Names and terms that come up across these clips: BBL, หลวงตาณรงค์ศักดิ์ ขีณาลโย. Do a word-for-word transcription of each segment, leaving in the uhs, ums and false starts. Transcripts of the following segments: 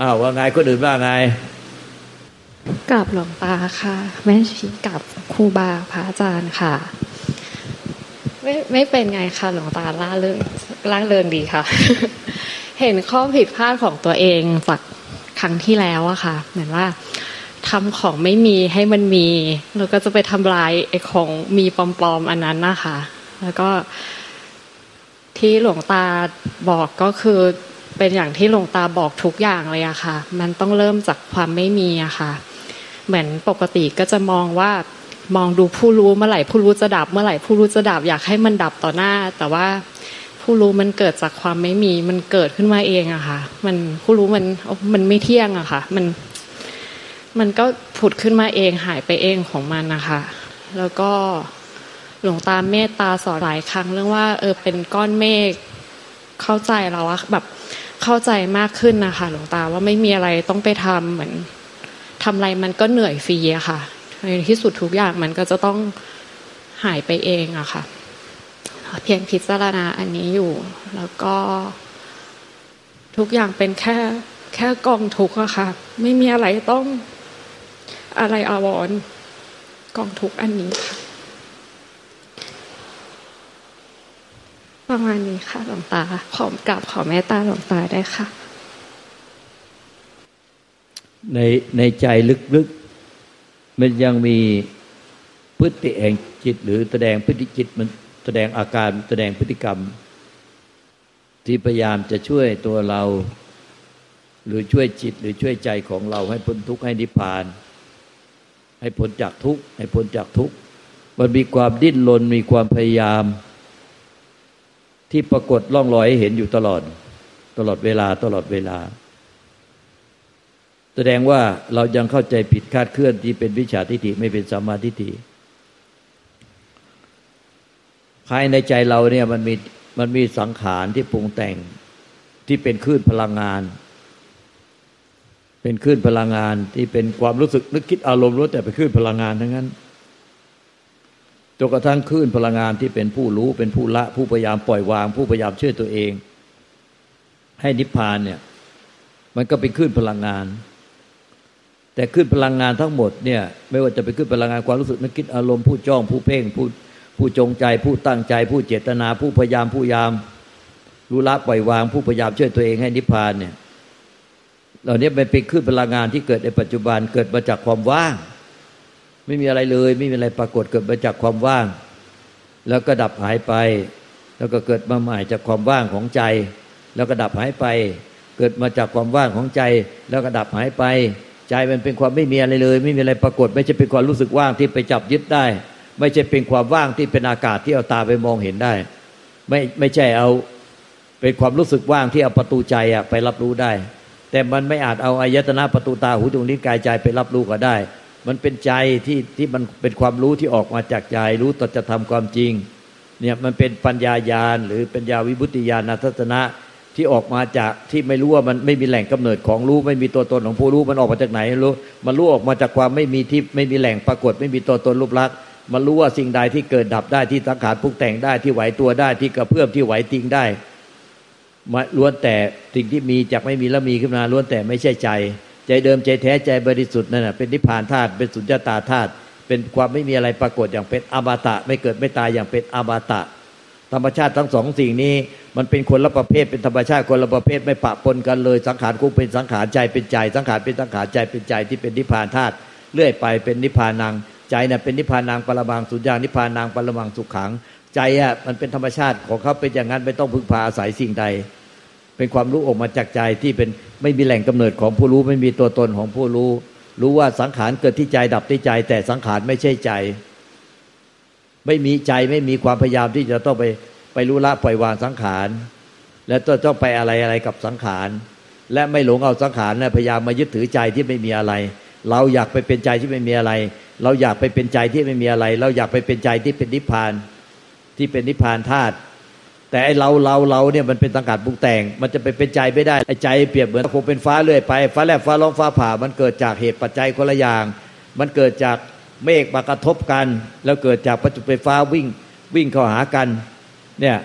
อ้าวว่าไงคนอื่นว่าไงกราบหลวงตาค่ะแม่ชีกราบครูบาพระอาจารย์ค่ะไม่ไม่เป็นไงค่ะหลวงตาล่าเริงล่าเริงดีค่ะ เห็นข้อผิดพลาดของตัวเองจากครั้งที่แล้วอะค่ะเหมือนว่าทำของไม่มีให้มันมีแล้วก็จะไปทำลายไอ้ของมีปลอมๆอันนั้นนะคะแล้วก็ที่หลวงตาบอกก็คือเป็นอย่างที่หลวงตาบอกทุกอย่างเลยอะค่ะมันต้องเริ่มจากความไม่มีอะค่ะเหมือนปกติก็จะมองว่ามองดูผู้รู้เมื่อไหร่ผู้รู้จะดับเมื่อไหร่ผู้รู้จะดับอยากให้มันดับต่อหน้าแต่ว่าผู้รู้มันเกิดจากความไม่มีมันเกิดขึ้นมาเองอะค่ะมันผู้รู้มันมันไม่เที่ยงอะค่ะมันมันก็ผุดขึ้นมาเองหายไปเองของมันนะคะแล้วก็หลวงตาเมตตาสอนหลายครั้งเรื่องว่าเออเป็นก้อนเมฆเข้าใจเราอะแบบเข้าใจมากขึ้นนะคะหลวงตาว่าไม่มีอะไรต้องไปทำเหมือนทำอะไรมันก็เหนื่อยฟรีอะค่ะในที่สุดทุกอย่างมันก็จะต้องหายไปเองอะค่ะเพียงพิจารณาอันนี้อยู่แล้วก็ทุกอย่างเป็นแค่แค่กองทุกข์อะค่ะไม่มีอะไรต้องอะไรอาวรณ์กองทุกข์อันนี้ค่ะประมาณนี้ค่ะหลวงตาขอกราบขอเมตตาหลวงตาได้ค่ะในในใจลึกๆมันยังมีพฤติแห่งจิตหรือแสดงพฤติจิตมันแสดงอาการแสดงพฤติกรรมที่พยายามจะช่วยตัวเราหรือช่วยจิตหรือช่วยใจของเราให้พ้นทุกข์ให้นิพพานให้พ้นจากทุกข์ให้พ้นจากทุกข์มันมีความดิ้นรนมีความพยายามที่ปรากฏล่องลอยให้เห็นอยู่ตลอดตลอดเวลาตลอดเวลาแสดงว่าเรายังเข้าใจผิดคาดเคลื่อนที่เป็นวิชาทิฏฐิไม่เป็นสัมมาทิฏฐิภายในใจเราเนี่ยมันมีมันมีสังขารที่ปรุงแต่งที่เป็นคลื่นพลังงานเป็นคลื่นพลังงานที่เป็นความรู้สึกนึกคิดอารมณ์รู้แต่เป็นคลื่นพลังงานทั้งนั้นจนกระทั่งคลื่นพลังงานที่เป็นผู้รู้เป็นผู้ละผู้พยายามปล่อยวางผู้พยายามช่วยตัวเองให้นิพพานเนี่ยมันก็เป็นคลื่นพลังงานแต่คลื่นพลังงานทั้งหมดเนี่ยไม่ว่าจะเป็นคลื่นพลังงานความรู้สึกนึกคิดอารมณ์ผู้จ้องผู้เพ่งผู้ผู้จงใจผู้ตั้งใจผู้เจตนาผู้พยายามผู้ยามรู้ละปล่อยวางผู้พยายามช่วยตัวเองให้นิพพานเนี่ยเหล่านี้มันเป็นคลื่นพลังงานที่เกิดในปัจจุบันเกิดมาจากความว่างไม่มีอะไรเลยไม่มีอะไรปรากฏเกิดมาจากความว่างแล้วก็ดับหายไปแล้วก็เกิดมาใหม่จากความว่างของใจแล้วก็ดับหายไปเกิดมาจากความว่างของใจแล้วก็ดับหายไปใจมันเป็นความไม่มีอะไรเลยไม่มีอะไรปรากฏไม่ใช่เป็นความรู้สึกว่างที่ไปจับยึดได้ไม่ใช่เป็นความว่างที่เป็นอากาศที่เอาตาไปมองเห็นได้ไม่ไม่ใช่เอาเป็นความรู้สึกว่างที่เอาประตูใจอะไปรับรู้ได้แต่มันไม่อาจเอาอายตนะประตูตาหูจมูกลิ้นกายใจไปรับรู้ก็ได้มันเป็นใจที่ที่มันเป็นความรู้ที่ออกมาจากใจรู้ต่อจะทำความจริงเนี่ยมันเป็นปัญญาญาณหรือปัญญาวิมุตติญาณทัศนะที่ออกมาจากที่ไม่รู้ว่ามันไม่มีแหล่งกำเนิดของรู้ไม่มีตัวตนของผู้รู้มันออกมาจากไหนรู้มันรู้ออกมาจากความไม่มีที่ไม่มีแหล่งปรากฏไม่มีตัวตนรูปลักษณ์มันรู้ว่าสิ่งใดที่เกิดดับได้ที่สังขารปรุงแต่งได้ที่ไหวตัวได้ที่กระเพื่อมที่ไหวติงได้มาล้วนแต่สิ่งที่มีจากไม่มีแล้วมีขึ้นมาล้วนแต่ไม่ใช่ใจใจเดิมใจแท้ใจบริสุทธิ์นั่นน่ะเป็นนิพพานธาตุเป็นสุญญตาธาตุเป็นความไม่มีอะไรปรากฏอย่างเป็นอมตะไม่เกิดไม่ตายอย่างเป็นอมตะธรรมชาติทั้งสองสิ่งนี้มันเป็นคนละประเภทเป็นธรรมชาติคนละประเภทไม่ปะปนกันเลยสังขารคงเป็นสังขารใจเป็นใจสังขารเป็นสังขารใจเป็นใจที่เป็นนิพพานธาตุเลื่อยไปเป็นนิพพานังใจน่ะเป็นนิพพานังปรมังสุญญานิพพานังปรมังสุขขังใจอ่ะมันเป็นธรรมชาติของเขาเป็นอย่างนั้นไม่ต้องพึ่งพาอาศัยสิ่งใดเป็นความรู้ออกมาจากใจที่เป็นไม่มีแหล่งกำเนิดของผู้รู้ไม่มีตัวตนของผู้รู้รู้ว่าสังขารเกิดที่ใจดับที่ใจแต่สังขารไม่ใช่ใจไม่มีใจไม่มีความพยายามที่จะต้องไปไปรู้ละปล่อยวางสังขารและต้องไปอะไรอะไรกับสังขารและไม่หลงเอาสังขารและพยายามมายึดถือใจที่ไม่มีอะไรเราอยากไปเป็นใจที่ไม่มีอะไรเราอยากไปเป็นใจที่ไม่มีอะไรเราอยากไปเป็นใจที่เป็นนิพพานที่เป็นนิพพานธาตุแต่ไอ้เราเราเราเนี่ยมันเป็นสังขารปรุงแต่งมันจะไปเป็นใจไม่ได้ไอ้ใจเปรียบเหมือนคงเป็นฟ้าเรื่อยไปฟ้าแลบฟ้าร้องฟ้าผ่ามันเกิดจากเหตุปัจจัยคนละอย่างมันเกิดจากเมฆมากระทบกันแล้วเกิดจากประจุไฟฟ้าวิ่งวิ่งเข้าหากันเนี่ย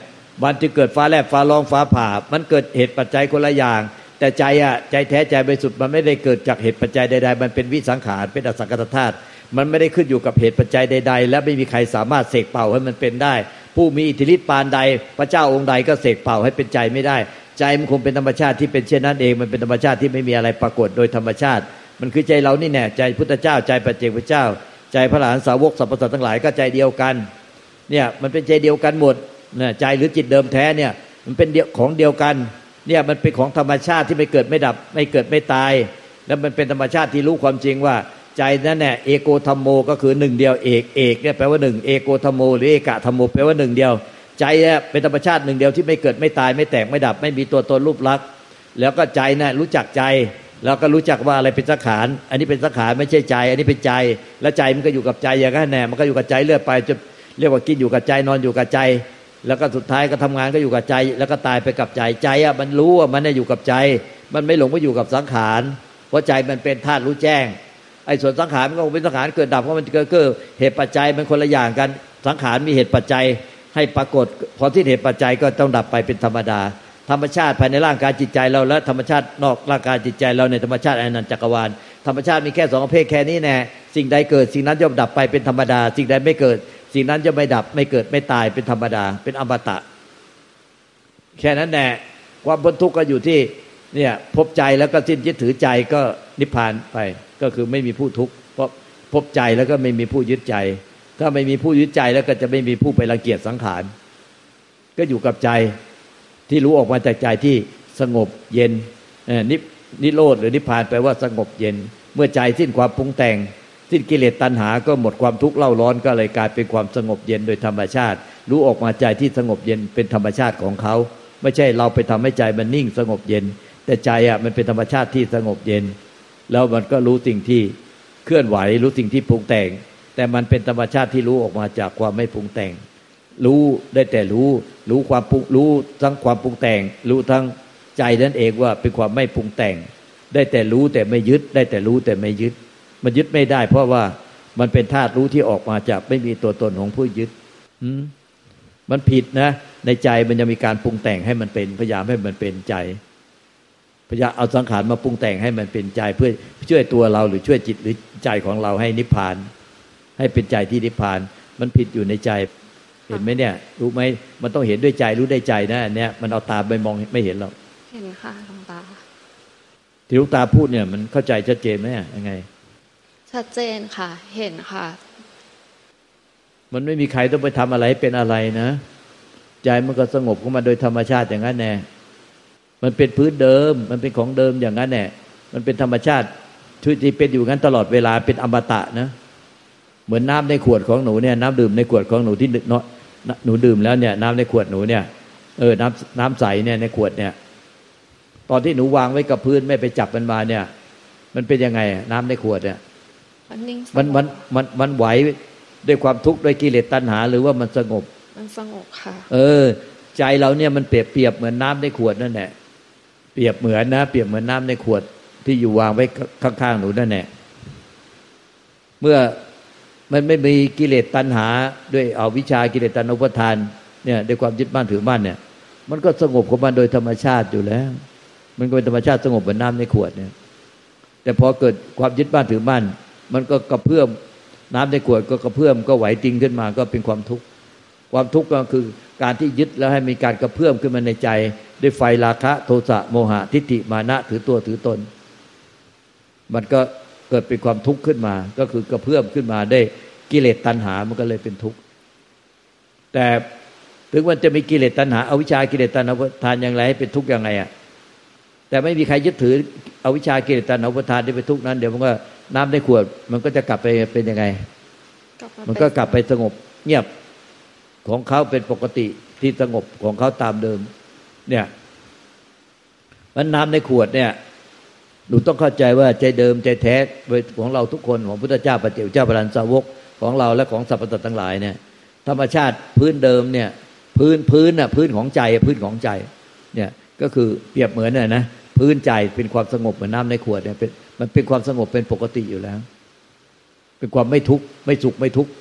มันจะเกิดฟ้าแลบฟ้าร้องฟ้าผ่ามันเกิดเหตุปัจจัยคนละอย่าง แต่ใจอ่ะใจแท้ใจบริสุทธิ์มันไม่ได้เกิดจากเหตุปัจจัยใดๆมันเป็นวิสังขารเป็นอสังขตธาตุมันไม่ได้ขึ้นอยู่กับเหตุปัจจัยใดๆและไม่มีใครสามารถเสกเป่าให้มันเป็นได้ผู้มีอิทธิฤทธิ์ปานใดพระเจ้าองค์ใดก็เสกเป่าให้เป็นใจไม่ได้ใจมันคงเป็นธรรมชาติที่เป็นเช่นนั้นเองมันเป็นธรรมชาติที่ไม่มีอะไรปรากฏโดยธรรมชาติมันคือใจเรานี่แน่ใจพุทธเจ้าใจปัจเจกพุทธเจ้าใจพระอรหันต์สาวกสัพพสัตว์ทั้งหลายก็ใจเดียวกันเนี่ยมันเป็นใจเดียวกันหมดนะใจหรือจิตเดิมแท้เนี่ยมันเป็นของเดียวกันเนี่ยมันเป็นของธรรมชาติที่ไม่เกิดไม่ดับไม่เกิดไม่ตายแล้วมันเป็นธรรมชาติที่รู้ความจริงว่าใจนั่นแหละเอโกธัมโมก็คือหนึ่งเดียวเอกเอกเนี่ยแปลว่าหนึ่งเอโกธัมโมหรือเอกะธัมโมแปลว่าหนึ่งเดียวใจเนี่ยเป็นธรรมชาติหนึ่งเดียวที่ไม่เกิดไม่ตายไม่แตกไม่ดับไม่มีตัวตนรูปลักษณ์แล้วก็ใจน่ะรู้จักใจแล้วก็รู้จักว่าอะไรเป็นสังขารอันนี้เป็นสังขารไม่ใช่ใจอันนี้เป็นใจและใจมันก็อยู่กับใจอย่างนั้นแหละมันก็อยู่กับใจเรื่อยไปจนเรียกว่ากินอยู่กับใจนอนอยู่กับใจแล้วก็สุดท้ายก็ทำงานก็อยู่กับใจแล้วก็ตายไปกับใจใจอ่ะมันรู้ว่ามันได้อยู่กับใจมันไม่หลงไปอยู่กับสังขารเพราะใจมันเป็นธาตุรู้แจ้งไอ้ส่วนสังขารมันก็เป็นสังขารเกิดดับเพราะมันเกิดเกิดเหตุปัจจัยมันคนละอย่างกันสังขารมีเหตุปัจจัยให้ปรากฏพอที่เหตุปัจจัยก็ต้องดับไปเป็นธรรมดาธรรมชาติภายในร่างกายจิตใจเราและธรรมชาตินอกร่างกายจิตใจเราในธรรมชาติอนันตจักรวาลธรรมชาติมีแค่สองประเภทแค่นี้แน่สิ่งใดเกิดสิ่งนั้นย่อมดับไปเป็นธรรมดาสิ่งใดไม่เกิดสิ่งนั้นจะไม่ดับไม่เกิดไม่ตายเป็นธรรมดาเป็นอมตะแค่นั้นแหละความพ้นทุกข์ก็อยู่ที่เนี่ยพบใจแล้วก็สิ้นยึดถือใจก็นิพพานไปก็คือไม่มีผู้ทุกข์เพราะพบใจแล้วก็ไม่มีผู้ยึดใจถ้าไม่มีผู้ยึดใจแล้วก็จะไม่มีผู้ไปรังเกียจสังขารก็อยู่กับใจที่รู้ออกมาจากใจที่สงบเย็นเอ่อนินิโรธหรือนิพพานแปลว่าสงบเย็นเมื่อใจสิ้นความปรุงแต่งสิ้นกิเลสตัณหาก็หมดความทุกข์เล่าร้อนก็เลยกลายเป็นความสงบเย็นโดยธรรมชาติรู้ออกมาใจที่สงบเย็นเป็นธรรมชาติของเขาไม่ใช่เราไปทำให้ใจมันนิ่งสงบเย็นแต่ใจอ่ะมันเป็นธรรมชาติที่สงบเย็นแล้วมันก็รู้สิ่งที่เคลื่อนไหวรู้สิ่งที่ปรุงแต่งแต่มันเป็นธรรมชาติที่รู้ออกมาจากความไม่ปรุงแต่งรู้ได้แต่รู้รู้ความปรุงรู้ทั้งความปรุงแต่งรู้ทั้งใจนั่นเองว่าเป็นความไม่ปรุงแต่งได้แต่รู้แต่ไม่ยึดได้แต่รู้แต่ไม่ยึดมันยึดไม่ได้เพราะว่ามันเป็นธาตุรู้ที่ออกมาจากไม่มีตัวตนของผู้ยึดมันผิดนะในใจมันจะมีการปรุงแต่งให้มันเป็นพยายามให้มันเป็นใจพยายามเอาสังขารมาปรุงแต่งให้มันเป็นใจเพื่อช่วยตัวเราหรือช่วยจิตหรือใจของเราให้นิพพานให้เป็นใจที่นิพพานมันผิดอยู่ในใจเห็นไหมเนี่ยรู้ไหมมันต้องเห็นด้วยใจรู้ได้ใจนะอันเนี้ยมันเอาตาไปมองไม่เห็นหรอกเห็นค่ะหลวงตาที่หลวงตาพูดเนี่ยมันเข้าใจชัดเจนไหมยังไงชัดเจนค่ะเห็นค่ะมันไม่มีใครต้องไปทำอะไรเป็นอะไรนะใจมันก็สงบขึ้นมาโดยธรรมชาติอย่างนั้นแน่มันเป็นพื้นเดิมมันเป็นของเดิมอย่างนั้นแน่มันเป็นธรรมชาติที่เป็นอยู่งั้นตลอดเวลาเป็นอมตะนะเหมือนน้ำในขวดของหนูเนี่ยน้ำดื่มในขวดของหนูที่เนาะหนูดื่มแล้วเนี่ยน้ำในขวดหนูเนี่ยเออน้ำน้ำใสเนี่ยในขวดเนี่ยตอนที่หนูวางไว้กับพื้นไม่ไปจับมันมาเนี่ยมันเป็นยังไงน้ำในขวดเนี่ยมันมันมันมันไหวด้วยความทุกข์ด้วยกิเลสตัณหาหรือว่ามันสงบมันสงบค่ะเออใจเราเนี่ยมันเปรียบเปรียบเหมือนน้ำในขวดนั่นแหละเปรียบเหมือนนะเปรียบเหมือนน้ำในขวดที่อยู่วางไว้ข้างๆหนูนั่นแหละเมื่อมันไม่มีกิเลสตัณหาด้วยอวิชชากิเลสตัณหาอุปทานเนี่ยด้วยความยึดมั่นถือมั่นเนี่ยมันก็สงบของมันโดยธรรมชาติอยู่แล้วมันก็เป็นธรรมชาติสงบเหมือนน้ำในขวดเนี่ยแต่พอเกิดความยึดมั่นถือมั่นมันก็กระเพื่อมน้ำในขวดก็กระเพื่อมก็ไหวติงขึ้นมาก็เป็นความทุกข์ความทุกข์ก็คือการที่ยึดแล้วให้มีการกระเพื่อมขึ้นมาในใจด้วยไฟราคะโทสะโมหะทิฏฐิมานะถือตัวถือตนมันก็เกิดเป็นความทุกข์ขึ้นมาก็คือกระเพื่อมขึ้นมาได้กิเลสตัณหามันก็เลยเป็นทุกข์แต่ถึงมันจะมีกิเลสตัณหาอวิชชากิเลสตัณหาทานอย่างไรให้เป็นทุกข์อย่างไรอ่ะแต่ไม่มีใครยึดถืออวิชชากิเลสตัณหาอุปทานได้เป็นทุกข์นั้นเดี๋ยวมันก็น้ำในขวดมันก็จะกลับไปเป็นยังไงมันก็กลับไปสงบเงียบของเขาเป็นปกติที่สงบของเขาตามเดิมเนี่ยมันน้ำในขวดเนี่ยหนูต้องเข้าใจว่าใจเดิมใจแท้ของเราทุกคนของพุทธเจ้าปัจเจกเจ้าพระอรหันตสาวกของเราและของสรรพสัตว์ทั้งหลายเนี่ยธรรมชาติพื้นเดิมเนี่ยพื้นพื้นน่ะพื้นของใจพื้นของใจเนี่ยก็คือเปรียบเหมือนน่ะนะพื้นใจเป็นความสงบเหมือนน้ำในขวดเนี่ยเป็นมันเป็นความสงบเป็นปกติอยู่แล้วเป็นความไม่ทุกข์ไม่สุขไม่ทุกข์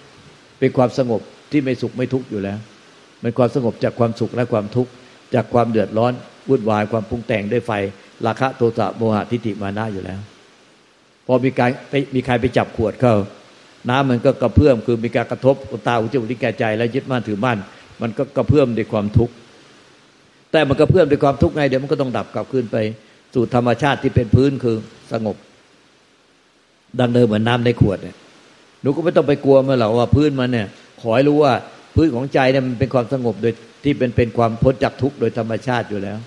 เป็นความสงบที่ไม่สุขไม่ทุกข์อยู่แล้วมันความสงบจากความสุขและความทุกข์จากความเดือดร้อนวุ่นวายความปรุงแต่งด้วยไฟ ราคะโทสะโมหะทิฏฐิมานะอยู่แล้วพอมีการมีใครไปจับขวดเข้าน้ำมันก็กระเพื่อมคือมีการกระทบตาหูจมูกลิ้นกายใจแล้วยึดมั่นถือมั่นมันก็กระเพื่อมด้วยความทุกข์แต่มันกระเพื่อมด้วยความทุกข์ไงเดี๋ยวมันก็ต้องดับกลับคืนไปสู่ธรรมชาติที่เป็นพื้นคือสงบดังเดิมเหมือนน้ำในขวดเนี่ยหนูก็ไม่ต้องไปกลัวมันหรอกว่าพื้นมันเนี่ยขอให้รู้ว่าพื้นของใจเนี่ยมันเป็นความสงบโดยที่เป็นเป็นความพ้นจากทุกข์โดยธรรมชาติอยู่แล้ว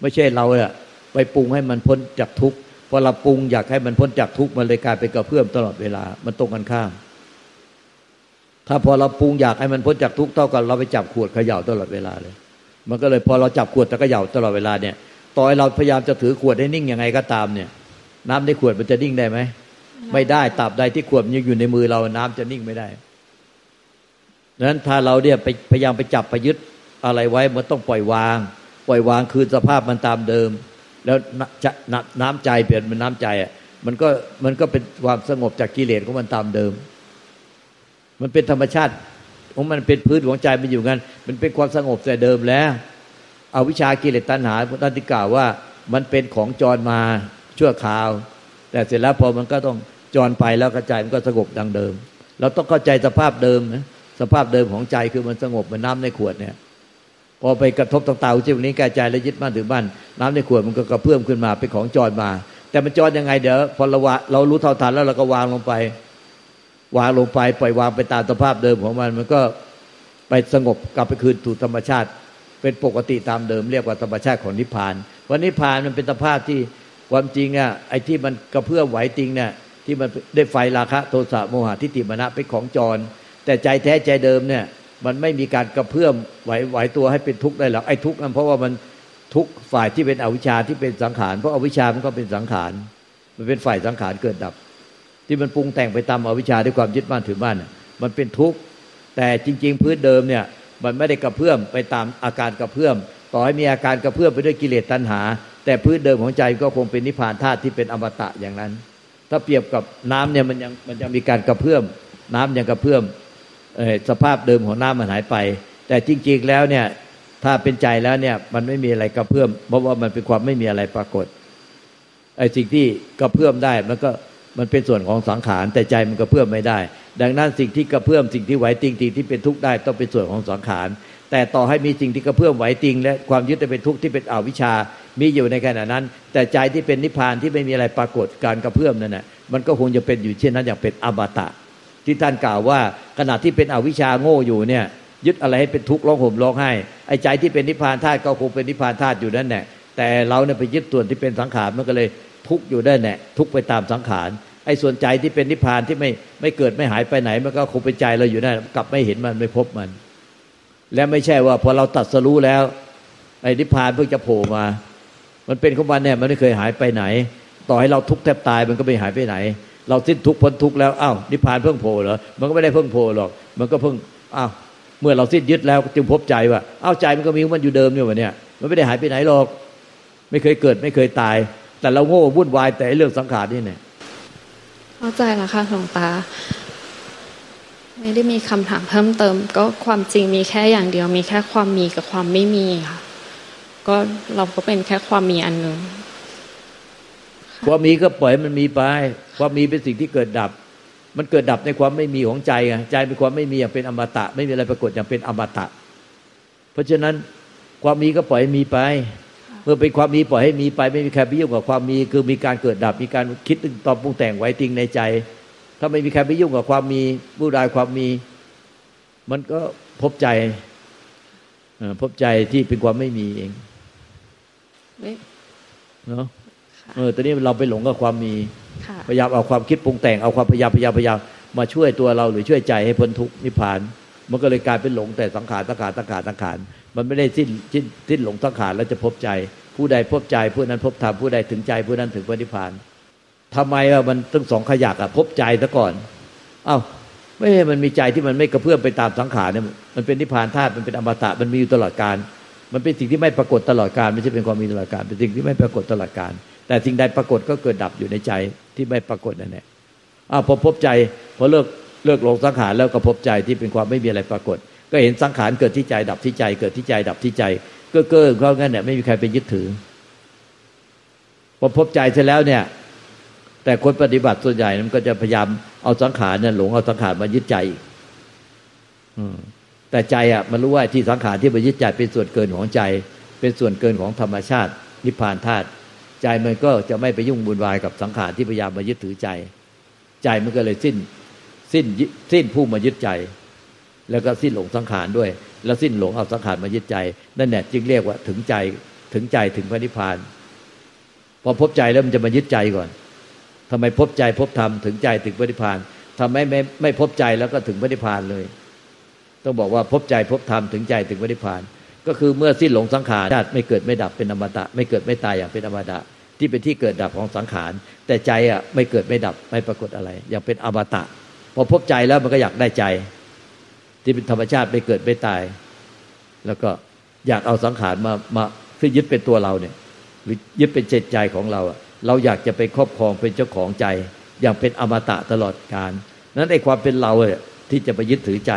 ไม่ใช่เราเนี่ยไปปรุงให้มันพ้นจากทุกข์พอเราปรุงอยากให้มันพ้นจากทุกข์มันเลยกลายเป็นกระเพื่อมตลอดเวลามันตรงกันข้ามถ้าพอเราปรุงอยากให้มันพ้นจากทุกข์เท่ากับเราไปจับขวดเขย่าตลอดเวลาเลยมันก็เลยพอเราจับขวดแต่เขย่าตลอดเวลาเนี่ยต่อให้เราพยายามจะถือขวดให้นิ่งยังไงก็ตามเนี่ยน้ำในขวดมันจะนิ่งได้ไหมไม่ได้ตราบใดที่ขวดยังอยู่ในมือเราน้ำจะนิ่งไม่ได้ดังนั้นถ้าเราเนี่ยไปพยายามไปจับไปยึดอะไรไว้มันต้องปล่อยวางปล่อยวางคืนสภาพมันตามเดิมแล้วน้ำใจเปลี่ยนเป็นน้ำใจอ่ะมันก็มันก็เป็นความสงบจากกิเลสของมันตามเดิมมันเป็นธรรมชาติของมันเป็นพื้นของใจมันอยู่งั้นมันเป็นความสงบแต่เดิมแล้วอวิชชากิเลสตัณหาท่านที่กล่าวว่ามันเป็นของจรมาชั่วคราวแต่เสร็จแล้วพอมันก็ต้องจรไปแล้วกระจายมันก็สงบดังเดิมเราต้องเข้าใจสภาพเดิมนะสภาพเดิมของใจคือมันสงบเหมือนน้ำในขวดเนี่ยพอไปกระทบต่างๆที่วันนี้กายใจแล้วยึดมั่นถือมั่นน้ำในขวดมันก็กระเพื่อมขึ้นมาเป็นของจรมาแต่มันจรยังไงเดี๋ยวพอละวะเรารู้เท่าทันแล้วเราก็วางลงไปวางลงไปปล่อยวางไปตามสภาพเดิมของมันมันก็ไปสงบกลับไปคืนสู่ธรรมชาติเป็นปกติตามเดิมเรียกว่าธรรมชาติของนิพพานวันนิพพานมันเป็นสภาพที่ความจริงอ่ะไอ้ที่มันกระเพื่อมไหวจริงเนี่ยที่มันได้ไฟราคะโทสะโมหะทิฏฐิมานะเป็นของจรแต่ใจแท้ใจเดิมเนี่ยมันไม่มีการกระเพื่อมไหวไหวตัวให้เป็นทุกข์ได้หรอกไอ้ทุกข์นั้นเพราะว่ามันทุกข์ฝ่ายที่เป็นอวิชชาที่เป็นสังขารเพราะอวิชชามันก็เป็นสังขารมันเป็นฝ่ายสังขารเกิดดับที่มันปรุงแต่งไปตามอวิชชาด้วยความยึดมั่นถือมั่นมันเป็นทุกข์แต่จริงๆพื้นเดิมเนี่ยมันไม่ได้กระเพื่อมไปตามอาการกระเพื่อมต่อให้มีอาการกระเพื่อมไปด้วยกิเลสตัณหาแต่พื้นเดิมของใจก็คงเป็นนิพพานธาตุที่เป็นอมตะอย่างนั้นถ้าเปรียบกับน้ำเนี่ยมันยังมันยังมีการกระเพื่อมน้ำยังกระเพื่อมสภาพเดิมของน้ำมันหายไปแต่จริงๆแล้วเนี่ยถ้าเป็นใจแล้วเนี่ยมันไม่มีอะไรกระเพื่อมเพราะว่ามันเป็นความไม่มีอะไรปรากฏไอ้สิ่งที่กระเพื่อมได้มันก็มันเป็นส่วนของสังขารแต่ใจมันกระเพื่อมไม่ได้ดังนั้นสิ่งที่กระเพื่อมสิ่งที่ไหวติงที่เป็นทุกข์ได้ต้องเป็นส่วนของสังขารแต่ต่อให้มีสิ่งที่กระเพื่อมไหวติงและความยึดเป็นทุกข์ที่เป็นอวิชชามีอยู่ในขณะนั้นแต่ใจที่เป็นนิพพานที่ไม่มีอะไรปรากฏการกระเพื่อมนั่นน่ะมันก็คงจะเป็นอยู่เช่นนั้นอย่างเป็นอมตะที่ท่านกล่าวว่าขณะที่เป็นอวิชชาโง่อยู่เนี่ยยึดอะไรให้เป็นทุกข์ร้องห่มร้องไห้ไอ้ใจที่เป็นนิพพานธาตุก็คงเป็นนิพพานธาตุอยู่นั่นแหละแต่เราเนี่ยไปยึดส่วนที่เป็นสังขารมันก็เลยทุกข์อยู่ได้แหละทุกข์ไปตามสังขารไอ้ส่วนใจที่เป็นนิพพานที่ไม่ไม่เกิดไม่หายไปไหนมันก็คงเป็นใจเราอยู่นั่นกลับไม่เห็นมันไม่พบมันและไม่ใช่ว่าพอเราตรัสรู้แล้วไอ้นิพพานเพิ่งจะโผล่มามันเป็นของมันเนี่ยมันไม่เคยหายไปไหนต่อให้เราทุกข์แทบตายมันก็ไม่หายไปไหนเราสิ้นทุกข์พ้นทุกข์แล้วอ้าวนิพพานเพิ่งโผล่เหรอมันก็ไม่ได้เพิ่งโผล่หรอกมันก็เพิ่งอ้าวเมื่อเราสิ้นยึดแล้วจึงพบใจว่าอ้าวใจมันก็มีมันอยู่เดิมเนี่ยวะเนี่ยมันไม่ได้หายไปไหนหรอกไม่เคยเกิดไม่เคยตายแต่เราโง่วุ่นวายแต่เรื่องสังขารนี่เนี่ยเข้าใจละค่ะหลวงตาไม่ได้มีคำถามเพิ่มเติมก็ความจริงมีแค่อย่างเดียวมีแค่ความมีกับความไม่มีค่ะก็เราก็เป็นแค่ความมีอันหนึ่งความมีก็ปล่อยมันมีไปความมีเป็นสิ่งที่เกิดดับมันเกิดดับในความไม่มีของใจไงใจเป็นความไม่มีอย่างเป็นอมตะไม่มีอะไรปรากฏอย่างเป็นอมตะเพราะฉะนั้นความมีก็ปล่อยมีไปเมื่อเป็นความมีปล่อยให้มีไปไม่มีใครไปยุ่งกับความมีคือมีการเกิดดับมีการคิดตึงตอบปรุงแต่งไว้จริงในใจถ้าไม่มีใครไปยุ่งกับความมีผู้ใดความมีมันก็พบใจพบใจที่เป็นความไม่มีเองเนาะเออตอนนี้เราไปหลงกับความมีพยายามเอาความคิดปรุงแต่งเอาความพยายามพยายามพยายามมาช่วยตัวเราหรือช่วยใจให้พ้นทุกข์นิพพานมันก็เลยกลายเป็นหลงแต่สังขารสังขารสังขารสังขารมันไม่ได้สิ้นสิ้นสิ้นหลงสังขารแล้วจะพบใจผู้ใดพบใจผู้นั้นพบธรรมผู้ใดถึงใจผู้นั้นถึงนิพพานทำไมว่ามันทั้งสองขยักอ่ะพบใจซะก่อนอ้าวไม่มันมีใจที่มันไม่กระเพื่อมไปตามสังขารเนี่ยมันเป็นนิพพานธาตุมันเป็นอมตะมันมีอยู่ตลอดกาลมันเป็นสิ่งที่ไม่ปรากฏตลอดกาลไม่ใช่เป็นความมีตลอดกาลเป็นสิ่งที่ไม่ปรากฏตลอดกาลแต่สิ่งใดปรากฏก็เกิดดับอยู่ในใจที่ไม่ปรากฏนั่นแหละอ้าวพอพบใจพอเลิกเลิกหลงสังขารแล้วก็พบใจที่เป็นความไม่มีอะไรปรากฏก็เห็นสังขารเกิดที่ใจดับที่ใจเกิดที่ใจดับที่ใจเก้อๆเพราะงั้นเนี่ยไม่มีใครไปยึดถือ พอพบใจเสร็จแล้วเนี่ยแต่คนปฏิบัติส่วนใหญ่มันก็จะพยายามเอาสังขารเนี่ยหลงเอาสังขารมายึดใจแต่ใจอ่ะมันรู้ว่าที่สังขารที่มายึดใจเป็นส่วนเกินของใจเป็นส่วนเกินของธรรมชาตินิพพานธาตุใจมันก็จะไม่ไปยุ่งวุ่นวายกับสังขารที่พยายามมายึดถือใจใจมันก็เลยสิ้นสิ้นสิ้นผู้มายึดใจแล้วก็สิ้นหลงสังขารด้วยแล้วสิ้นหลงเอาสังขารมายึดใจนั่นแหละจึงเรียกว่าถึงใจถึงใจถึงพระนิพพานพอพบใจแล้วมันจะมายึดใจก่อนทำไมพบใจพบธรรมถึงใจถึงพระนิพพานทำไมไม่ไม่พบใจแล้วก็ถึงพระนิพพานเลยต้องบอกว่าพบใจพบธรรมถึงใจถึงพระนิพพานก็คือเมื่อสิ้นหลงสังขารไม่เกิดไม่ดับเป็นอมตะไม่เกิดไม่ตายอย่างเป็นอมตะที่เป็นที่เกิดดับของสังขารแต่ใจอ่ะไม่เกิดไม่ดับไม่ปรากฏอะไรยังเป็นอมตะพอพบใจแล้วมันก็อยากได้ใจที่เป็นธรรมชาติไม่เกิดไม่ตายแล้วก็อยากเอาสังขารมามาที่ยึดเป็นตัวเราเนี่ยหรือยึดเป็นจิตใจของเราอ่ะเราอยากจะไปครอบครองเป็นเจ้าของใจอย่างเป็นอมตะตลอดกาลนั้นไอ้ความเป็นเราเนี่ยที่จะไปยึดถือใจ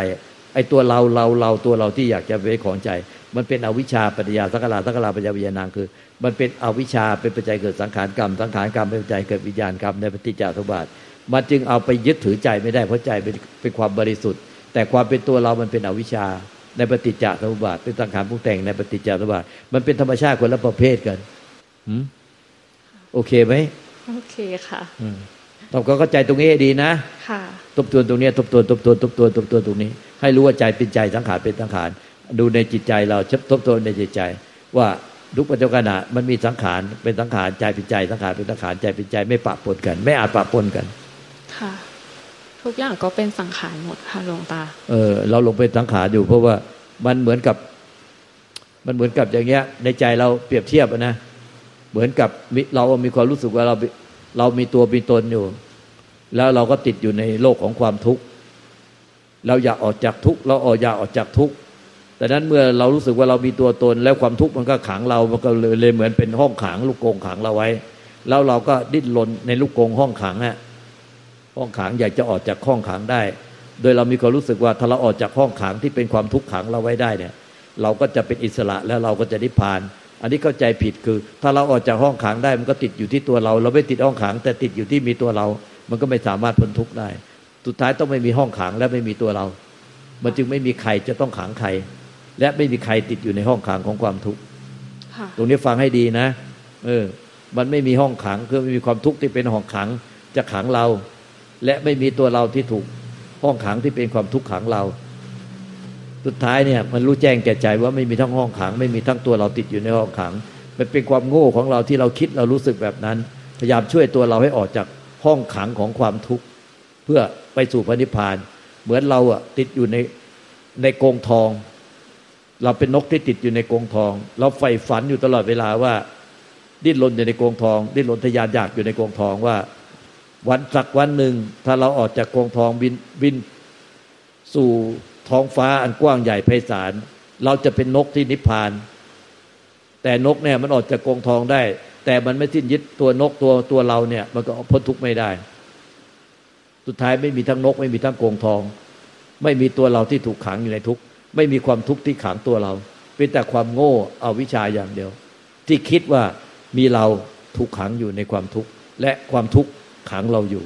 ไอ้ตัวเราเราเราตัวเราที่อยากจะเป็นของใจมันเป็นอวิชชาปัจจยาสังขารสังขารปัจจยาวิญญาณคือมันเป็นอวิชชาเป็นปัจจัยเกิดสังขารกรรมสังขารกรรมเป็นปัจจัยเกิดวิญญาณกรรมในปฏิจจสมุปบาทมันจึงเอาไปยึดถือใจไม่ได้เพราะใจเป็นเป็นความบริสุทธิ์แต่ความเป็นตัวเรามันเป็นอวิชชาในปฏิจจสมุปบาทเป็นสังขารปรุงแต่งในปฏิจจสมุปบาทมันเป็นธรรมชาติคนละประเภทกันหืมโอเคไหมโอเคค่ะเราก็เข้าใจตรงนี้ให้ดีนะค่ะทบทวนตรงนี้ทบทวนทบทวนทบทวนทบทวนตรงนี้ให้รู้ว่าใจเป็นใจสังขารเป็นสังขารดูในจิตใจเราทบทวนในจิตใจว่าทุกปัจจุบันมันมีสังขารเป็นสังขารใจเป็นใจสังขารเป็นสังขารใจเป็นใจไม่ปะปนกันไม่อาจปะปนกันค่ะทุกอย่างก็เป็นสังขารหมดค่ะหลวงตาเออเราลงเป็นสังขารอยู่เพราะว่ามันเหมือนกับมันเหมือนกับอย่างเงี้ยในใจเราเปรียบเทียบนะเหมือนกับเรามีความรู้สึกว่าเราเรามีตัวมีตนอยู่แล้วเราก็ติดอยู่ในโลกของความทุกข์เราอยากออกจากทุกข์เราออกอยากออกจากทุกข์แต่นั้นเมื่อเรารู้สึกว่าเรามีตัวตนแล้วความทุกข์มันก็ขังเรามันก็เลยเหมือนเป็นห้องขังลูกกรงขังเราไว้แล้วเราก็ดิ้นรนในลูกกรงห้องขังฮะห้องขังอยากจะออกจากห้องขังได้โดยเรามีความรู้สึกว่าถ้าเราออกจากห้องขังที่เป็นความทุกข์ขังเราไว้ได้เนี่ยเราก็จะเป็นอิสระแล้วเราก็จะนิพพานอันนี้เข้าใจผิดคือถ้าเราออกจากห้องขังได้มันก็ติดอยู่ที่ตัวเราเราไม่ติดห้องขังแต่ติดอยู่ที่มีตัวเรามันก็ไม่สามารถพ้นทุกข์ได้สุดท้ายต้องไม่มีห้องขังและไม่มีตัวเรามันจึงไม่มีใครจะต้องขังใครและไม่มีใครติดอยู่ในห้องขังของความทุกข์ตรงนี้ฟังให้ดีนะเออมันไม่มีห้องขังคือไม่มีความทุกข์ที่เป็นห้องขังจะขังเราและไม่มีตัวเราที่ถูกห้องขังที่เป็นความทุกข์ขังเราสุดท้ายเนี่ยมันรู้แจ้งแก่ใจว่าไม่มีทั้งห้องขังไม่มีทั้งตัวเราติดอยู่ในห้องขังมันเป็นความโง่ของเราที่เราคิดเรารู้สึกแบบนั้นพยายามช่วยตัวเราให้ออกจากห้องขังของความทุกข์เพื่อไปสู่พระนิพพานเหมือนเราอะติดอยู่ในในกรงทองเราเป็นนกที่ติดอยู่ในกรงทองเราใฝ่ฝันอยู่ตลอดเวลาว่าดิ้นรนอยู่ในกรงทองดิ้นรนทะยานอยากอยู่ในกรงทองว่าวันสักวันหนึ่งถ้าเราออกจากกรงทองบินบินสู่ท้องฟ้าอันกว้างใหญ่ไพศาลเราจะเป็นนกที่นิพพานแต่นกเนี่ยมันออกจากกรงทองได้แต่มันไม่สิ้นยึดตัวนกตัวตัวเราเนี่ยมันก็พ้นทุกข์ไม่ได้สุดท้ายไม่มีทั้งนกไม่มีทั้งกรงทองไม่มีตัวเราที่ถูกขังอยู่ในทุกข์ไม่มีความทุกข์ที่ขังตัวเราเป็นแต่ความโง่อวิชชาอย่างเดียวที่คิดว่ามีเราถูกขังอยู่ในความทุกข์และความทุกข์ขังเราอยู่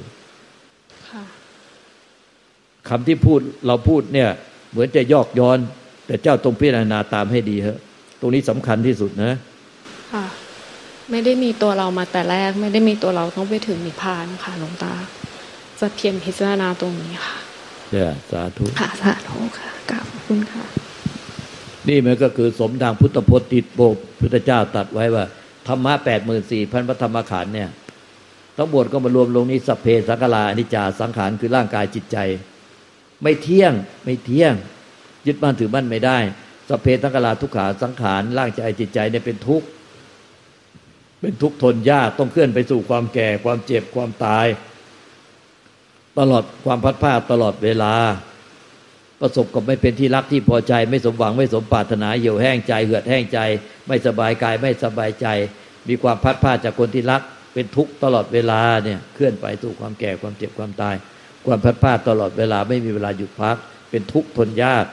คำที่พูดเราพูดเนี่ยเหมือนจะยอกย้อนแต่เจ้าตรงพิจารณาตามให้ดีฮะตรงนี้สำคัญที่สุดนะค่ะไม่ได้มีตัวเรามาแต่แรกไม่ได้มีตัวเราต้องไปถึงนิพพานค่ะหลวงตาจะเพียรพิจารณาตรงนี้ค่ะเด้อสาธุค่ะสาธุค่ะกราบขอบคุณค่ะนี่มันก็คือสมดังพุทธพจน์ที่พระพุทธเจ้าตรัสไว้ว่าธรรมะ แปดหมื่นสี่พัน พระธรรมขันธ์เนี่ยทั้งหมดก็มารวมลงนี้สัพเพสังขาราอนิจจาสังขารคือร่างกายจิตใจไม่เที่ยงไม่เที่ยงยึดมั่นถือมั่นไม่ได้สัพเพสังขาราทุกขาสังขารร่างกายจิตใจเนี่ยเป็นทุกข์เป็นทุกข์ทนยากต้องเคลื่อนไปสู่ความแก่ความเจ็บความตายตลอดความพัดพลาดตลอดเวลาประสบกับไม่เป็นที่รักที่พอใจไม่สมหวังไม่สมปรารถนาเหี่ยวแห้งใจเหือดแห้งใจไม่สบายกายไม่สบายใจมีความพัดพลาดจากคนที่รักเป็นทุกข์ตลอดเวลาเนี่ยเคลื่อนไปสู่ความแก่ความเจ็บความตายความพัดพลาดตลอดเวลาไม่มีเวลาหยุดพักเป็นทุกข์ทนยาก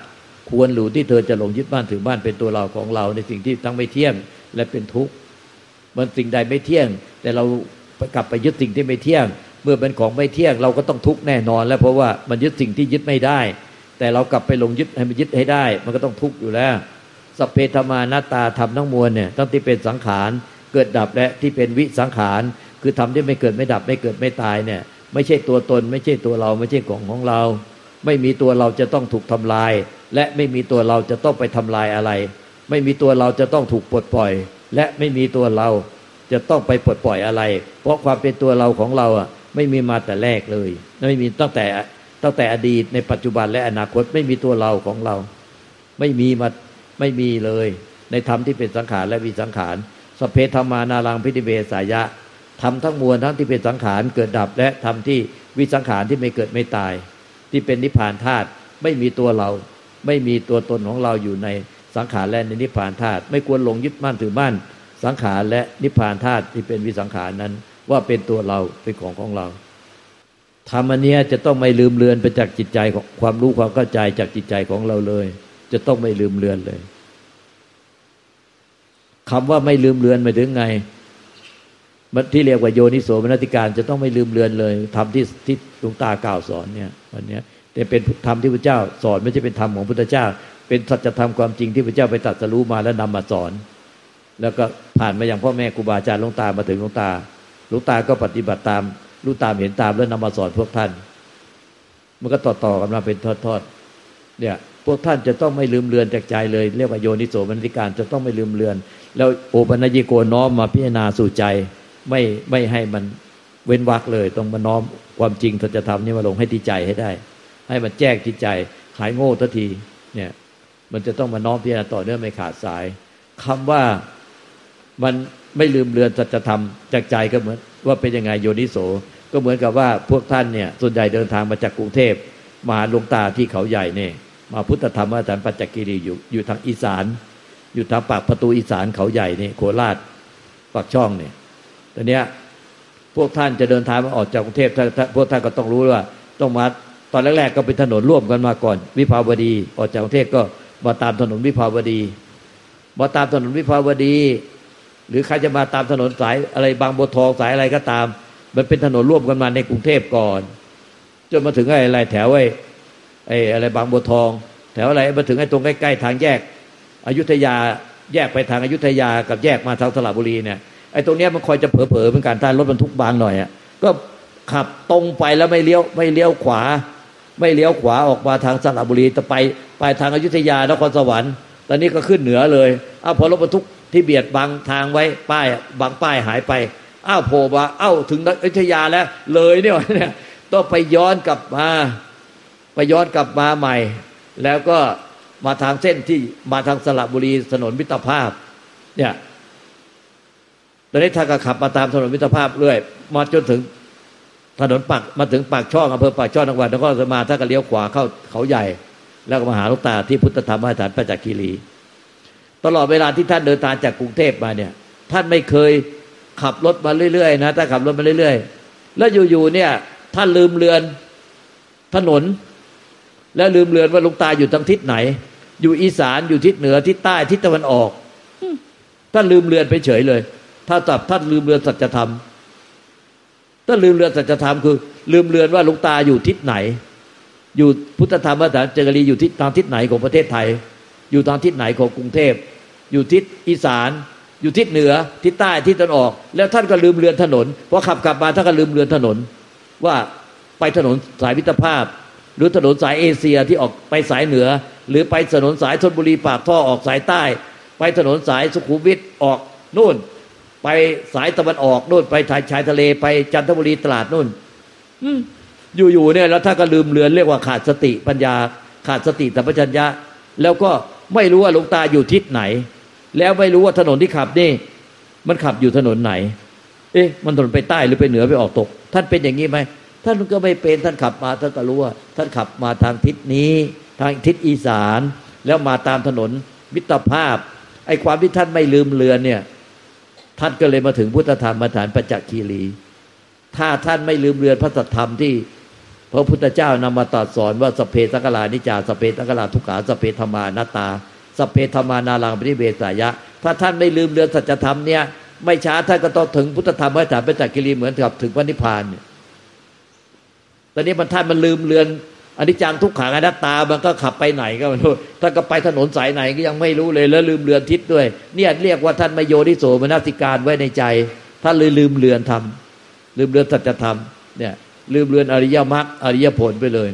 ควรหรือที่เธอจะหลงยึดบ้านถือบ้านเป็นตัวเราของเราในสิ่งที่ทั้งไม่เที่ยงและเป็นทุกข์ มันสิ่งใดไม่เที่ยงแต่เรากลับไปยึดสิ่งที่ไม่เที่ยงเมื่อเป็นของไม่เที่ยงเราก็ต้องทุกข์แน่นอนแล้วเพราะว่ามันยึดสิ่งที่ยึดไม่ได้แต่เรากลับไปลงยึดให้มันยึดให้ได้มันก็ต้องทุกข์อยู่แล้วสัพเพธรรมานัตตาธรรมทั้งมวลเนี่ยทั้งที่เป็นสังขารเกิดดับและที่เป็นวิสังขารคือธรรมที่ไม่เกิดไม่ดับไม่เกิดไม่ตายเนี่ยไม่ใช่ตัวตนไม่ใช่ตัวเราไม่ใช่ของของเราไม่มีตัวเราจะต้องถูกทำลายและไม่มีตัวเราจะต้องไปทำลายอะไรไม่มีตัวเราจะต้องถูกปลดปล่อยและไม่มีตัวเราจะต้องไปปลดปล่อยอะไรเพราะความเป็นตัวเราของเราอ่ะไม่มีมาแต่แรกเลยไม่มีตั้งแต่ตั้งแต่อดีตในปัจจุบันและอนาคตไม่มีตัวเราของเราไม่มีมาไม่มีเลยในธรรมที่เป็นสังขารและวิสังขารสัพเพธรรมานารังภิติเวสายะธรรมทั้งมวลทั้งที่เป็นสังขารเกิดดับและธรรมที่วิสังขารที่ไม่เกิดไม่ตายที่เป็นนิพพานธาตุไม่มีตัวเราไม่มีตัวตนของเราอยู่ในสังขารและในนิพพานธาตุไม่ควรหลงยึดมั่นถือมั่นสังขารและนิพพานธาตุที่เป็นวิสังขารนั้นว่าเป็นตัวเราเป็นของของเราธรรมอันนี้จะต้องไม่ลืมเลือนไปจากจิตใจของความรู้ความเข้าใจจากจิตใจของเราเลยจะต้องไม่ลืมเลือนเลยคำว่าไม่ลืมเลือนหมายถึงไงมันที่เรียกว่าโยนิโสมนสิการจะต้องไม่ลืมเลือนเลยธรรมที่ที่หลวงตากล่าวสอนเนี่ยวันนี้แต่เป็นธรรมที่พระเจ้าสอนไม่ใช่เป็นธรรมของพระพุทธเจ้าเป็นสัจธรรมความจริงที่พระเจ้าไปตรัสรู้มาแล้วนำมาสอนแล้วก็ผ่านมาอย่างพ่อแม่ครูบาอาจารย์หลวงตามาถึงหลวงตาหลวงตาก็ปฏิบัติตามรู้ตามเห็นตามแล้วนำมาสอนพวกท่านมันก็ต่อต่อกันมาเป็นทอดๆเนี่ยพวกท่านจะต้องไม่ลืมเลือนจากใจเลยเรียกว่าโยนิโสมนสิการจะต้องไม่ลืมเลือนแล้วโอปัญญิโกน้อมมาพิจารณาสู่ใจไม่ไม่ให้มันเว้นวรรคเลยต้องมาน้อมความจริงสัจธรรมนี่มาลงให้ที่ใจให้ได้ให้มันแจ้งที่ใจหายโง่ทันทีเนี่ยมันจะต้องมาน้อมพิจารณาต่อเนื่องไม่ขาดสายคำว่ามันไม่ลืมเลือนสัจธรรมจากใจก็เหมือนว่าเป็นยังไงโยนิโสก็เหมือนกับว่าพวกท่านเนี่ยส่วนใหญ่เดินทางมาจากกรุงเทพมาหลวงตาที่เขาใหญ่เนี่ยมาพุทธธรรมอาจารย์ปัจจคีรีอยู่อยู่ทางอีสานอยู่ทางปากประตูอีสานเขาใหญ่นี่โคราชปากช่องเนี่ยตอนเนี้ยพวกท่านจะเดินทางมาออกจากกรุงเทพพวกท่านก็ต้องรู้ว่าต้องมาตอนแรกๆก็เป็นถนนร่วมกันมาก่อนวิภาวดีออกจากกรุงเทพก็มาตามถนนวิภาวดีมาตามถนนวิภาวดีหรือใครจะมาตามถนนสายอะไรบางบัวทองสายอะไรก็ตามมันเป็นถนนร่วมกันมาในกรุงเทพก่อนจนมาถึงไอ้อะไรแถวไอ้ไอ้อะไรบางบัวทองแถวอะไรมาถึงไอ้ตรงใกล้ๆทางแยกอยุธยาแยกไปทางอยุธยากับแยกมาทางสระบุรีเนี่ยไอ้ตรงเนี้ยมันคอยจะเผลอๆเหมือนกันถ้ารถบรรทุกบางหน่อยอ่ะก็ขับตรงไปแล้วไม่เลี้ยวไม่เลี้ยวขวาไม่เลี้ยวขวาออกมาทางสระบุรีจะไปไปทางอยุธยานครสวรรค์ตอนนี้ก็ขึ้นเหนือเลยอ้าวพอรถบรรทุกที่เบียดบังทางไว้ป้ายบางป้ายหายไปอ้าวโผล่มาอ้าวถึงอยุธยาแล้วเลยเนี่ยเนี่ยต้องไปย้อนกลับมาไปย้อนกลับมาใหม่แล้วก็มาทางเส้นที่มาทางสระบุรีถนนมิตรภาพเนี่ยตอนนี้ท่านก็ขับมาตามถนนมิตรภาพเรื่อยมาจนถึงถนนปากมาถึงปากช่องอำเภอปากช่องจังหวัดนครราชสีมาท่านก็เลี้ยวขวาเข้าเขาใหญ่แล้วก็มาหาหลวงตาที่พุทธธรรมสถานประจักษ์คีรีตลอดเวลาที่ท่านเดินทางจากกรุงเทพมาเนี่ยท่านไม่เคยขับรถมาเรื่อยๆนะท่านขับรถมาเรื่อยๆแล้วอยู่ๆเนี่ยท่านลืมเลือนถนนแล้วลืมเลือนว่าหลวงตาอยู่ทางทิศไหนอยู่อีสานอยู่ทิศเหนือทิศใต้ทิศตะวันออกท่านลืมเลือนไปเฉยเลยถ้าจับท่านลืมเลือนสัจธรรมท่านลืมเลือนสัจธรรมคือลืมเลือนว่าหลวงตาอยู่ทิศไหนอยู่พุทธธรรมสถานเจริญอยู่ทิศทางทิศไหนของประเทศไทยอยู่ทางทิศไหนของกรุงเทพอยู่ทิศอีสานอยู่ทิศเหนือทิศใต้ทิศตะวันออกแล้วท่านก็ลืมเลือนถนนพอขับกลับมาท่านก็ลืมเลือนถนนว่าไปถนนสายมิตรภาพหรือถนนสายเอเชียที่ออกไปสายเหนือหรือไปถนนสายธนบุรีปากท่อออกสายใต้ไปถนนสายสุขุมวิทออกนู่นไปสายตะวันออกนู่นไปทางชายทะเลไปจันทบุรีตราดนู่นอยู่ๆเนี่ยแล้วท่านก็ลืมเลือนเรียกว่าขาดสติปัญญาขาดสติสัมปชัญญะแล้วก็ไม่รู้ว่าหลวงตาอยู่ทิศไหนแล้วไม่รู้ว่าถนนที่ขับนี่มันขับอยู่ถนนไหนเอ๊ะมันถนนไปใต้หรือไปเหนือไปออกตกท่านเป็นอย่างนี้ไหมท่านก็ไม่เป็นท่านขับมาท่านก็รู้ว่าท่านขับมาทางทิศนี้ทางทิศอีสานแล้วมาตามถนนมิตรภาพไอ้ความที่ท่านไม่ลืมเลือนเนี่ยท่านก็เลยมาถึงพุทธธรรมฐานประจักษ์คีรีถ้าท่านไม่ลืมเลือนพระสัทธรรมที่พระพุทธเจ้านำมาตรัสสอนว่าสัพเพสังขารานิจจาสัพเพสังขาราทุกขาสัพเพธรรมานัตตาสัพเพธรรมานารังภิติเวสายะถ้าท่านไม่ลืมเลือนสัจธรรมเนี่ย ไม่ช้าท่านก็ต้องถึงพุทธธรรมให้ถามไปจากกิริเหมือนกับถึงพระนิพพานเนี่ยตอนนี้มันท่านมันลืมเลือนอนิจจังทุกขังอนัตตามันก็ขับไปไหนก็ไม่รู้ท่านก็ไปถนนสายไหนก็ยังไม่รู้เลยแล้วลืมเลือนทิศด้วยเนี่ยเรียกว่าท่านไม่โยนิโสมนสิการไว้ในใจท่านเลยลืมเลือนธรรมลืมเลือนสัจธรรมเนี่ยลืมเลือนอริยมรรคอริยผลไปเลย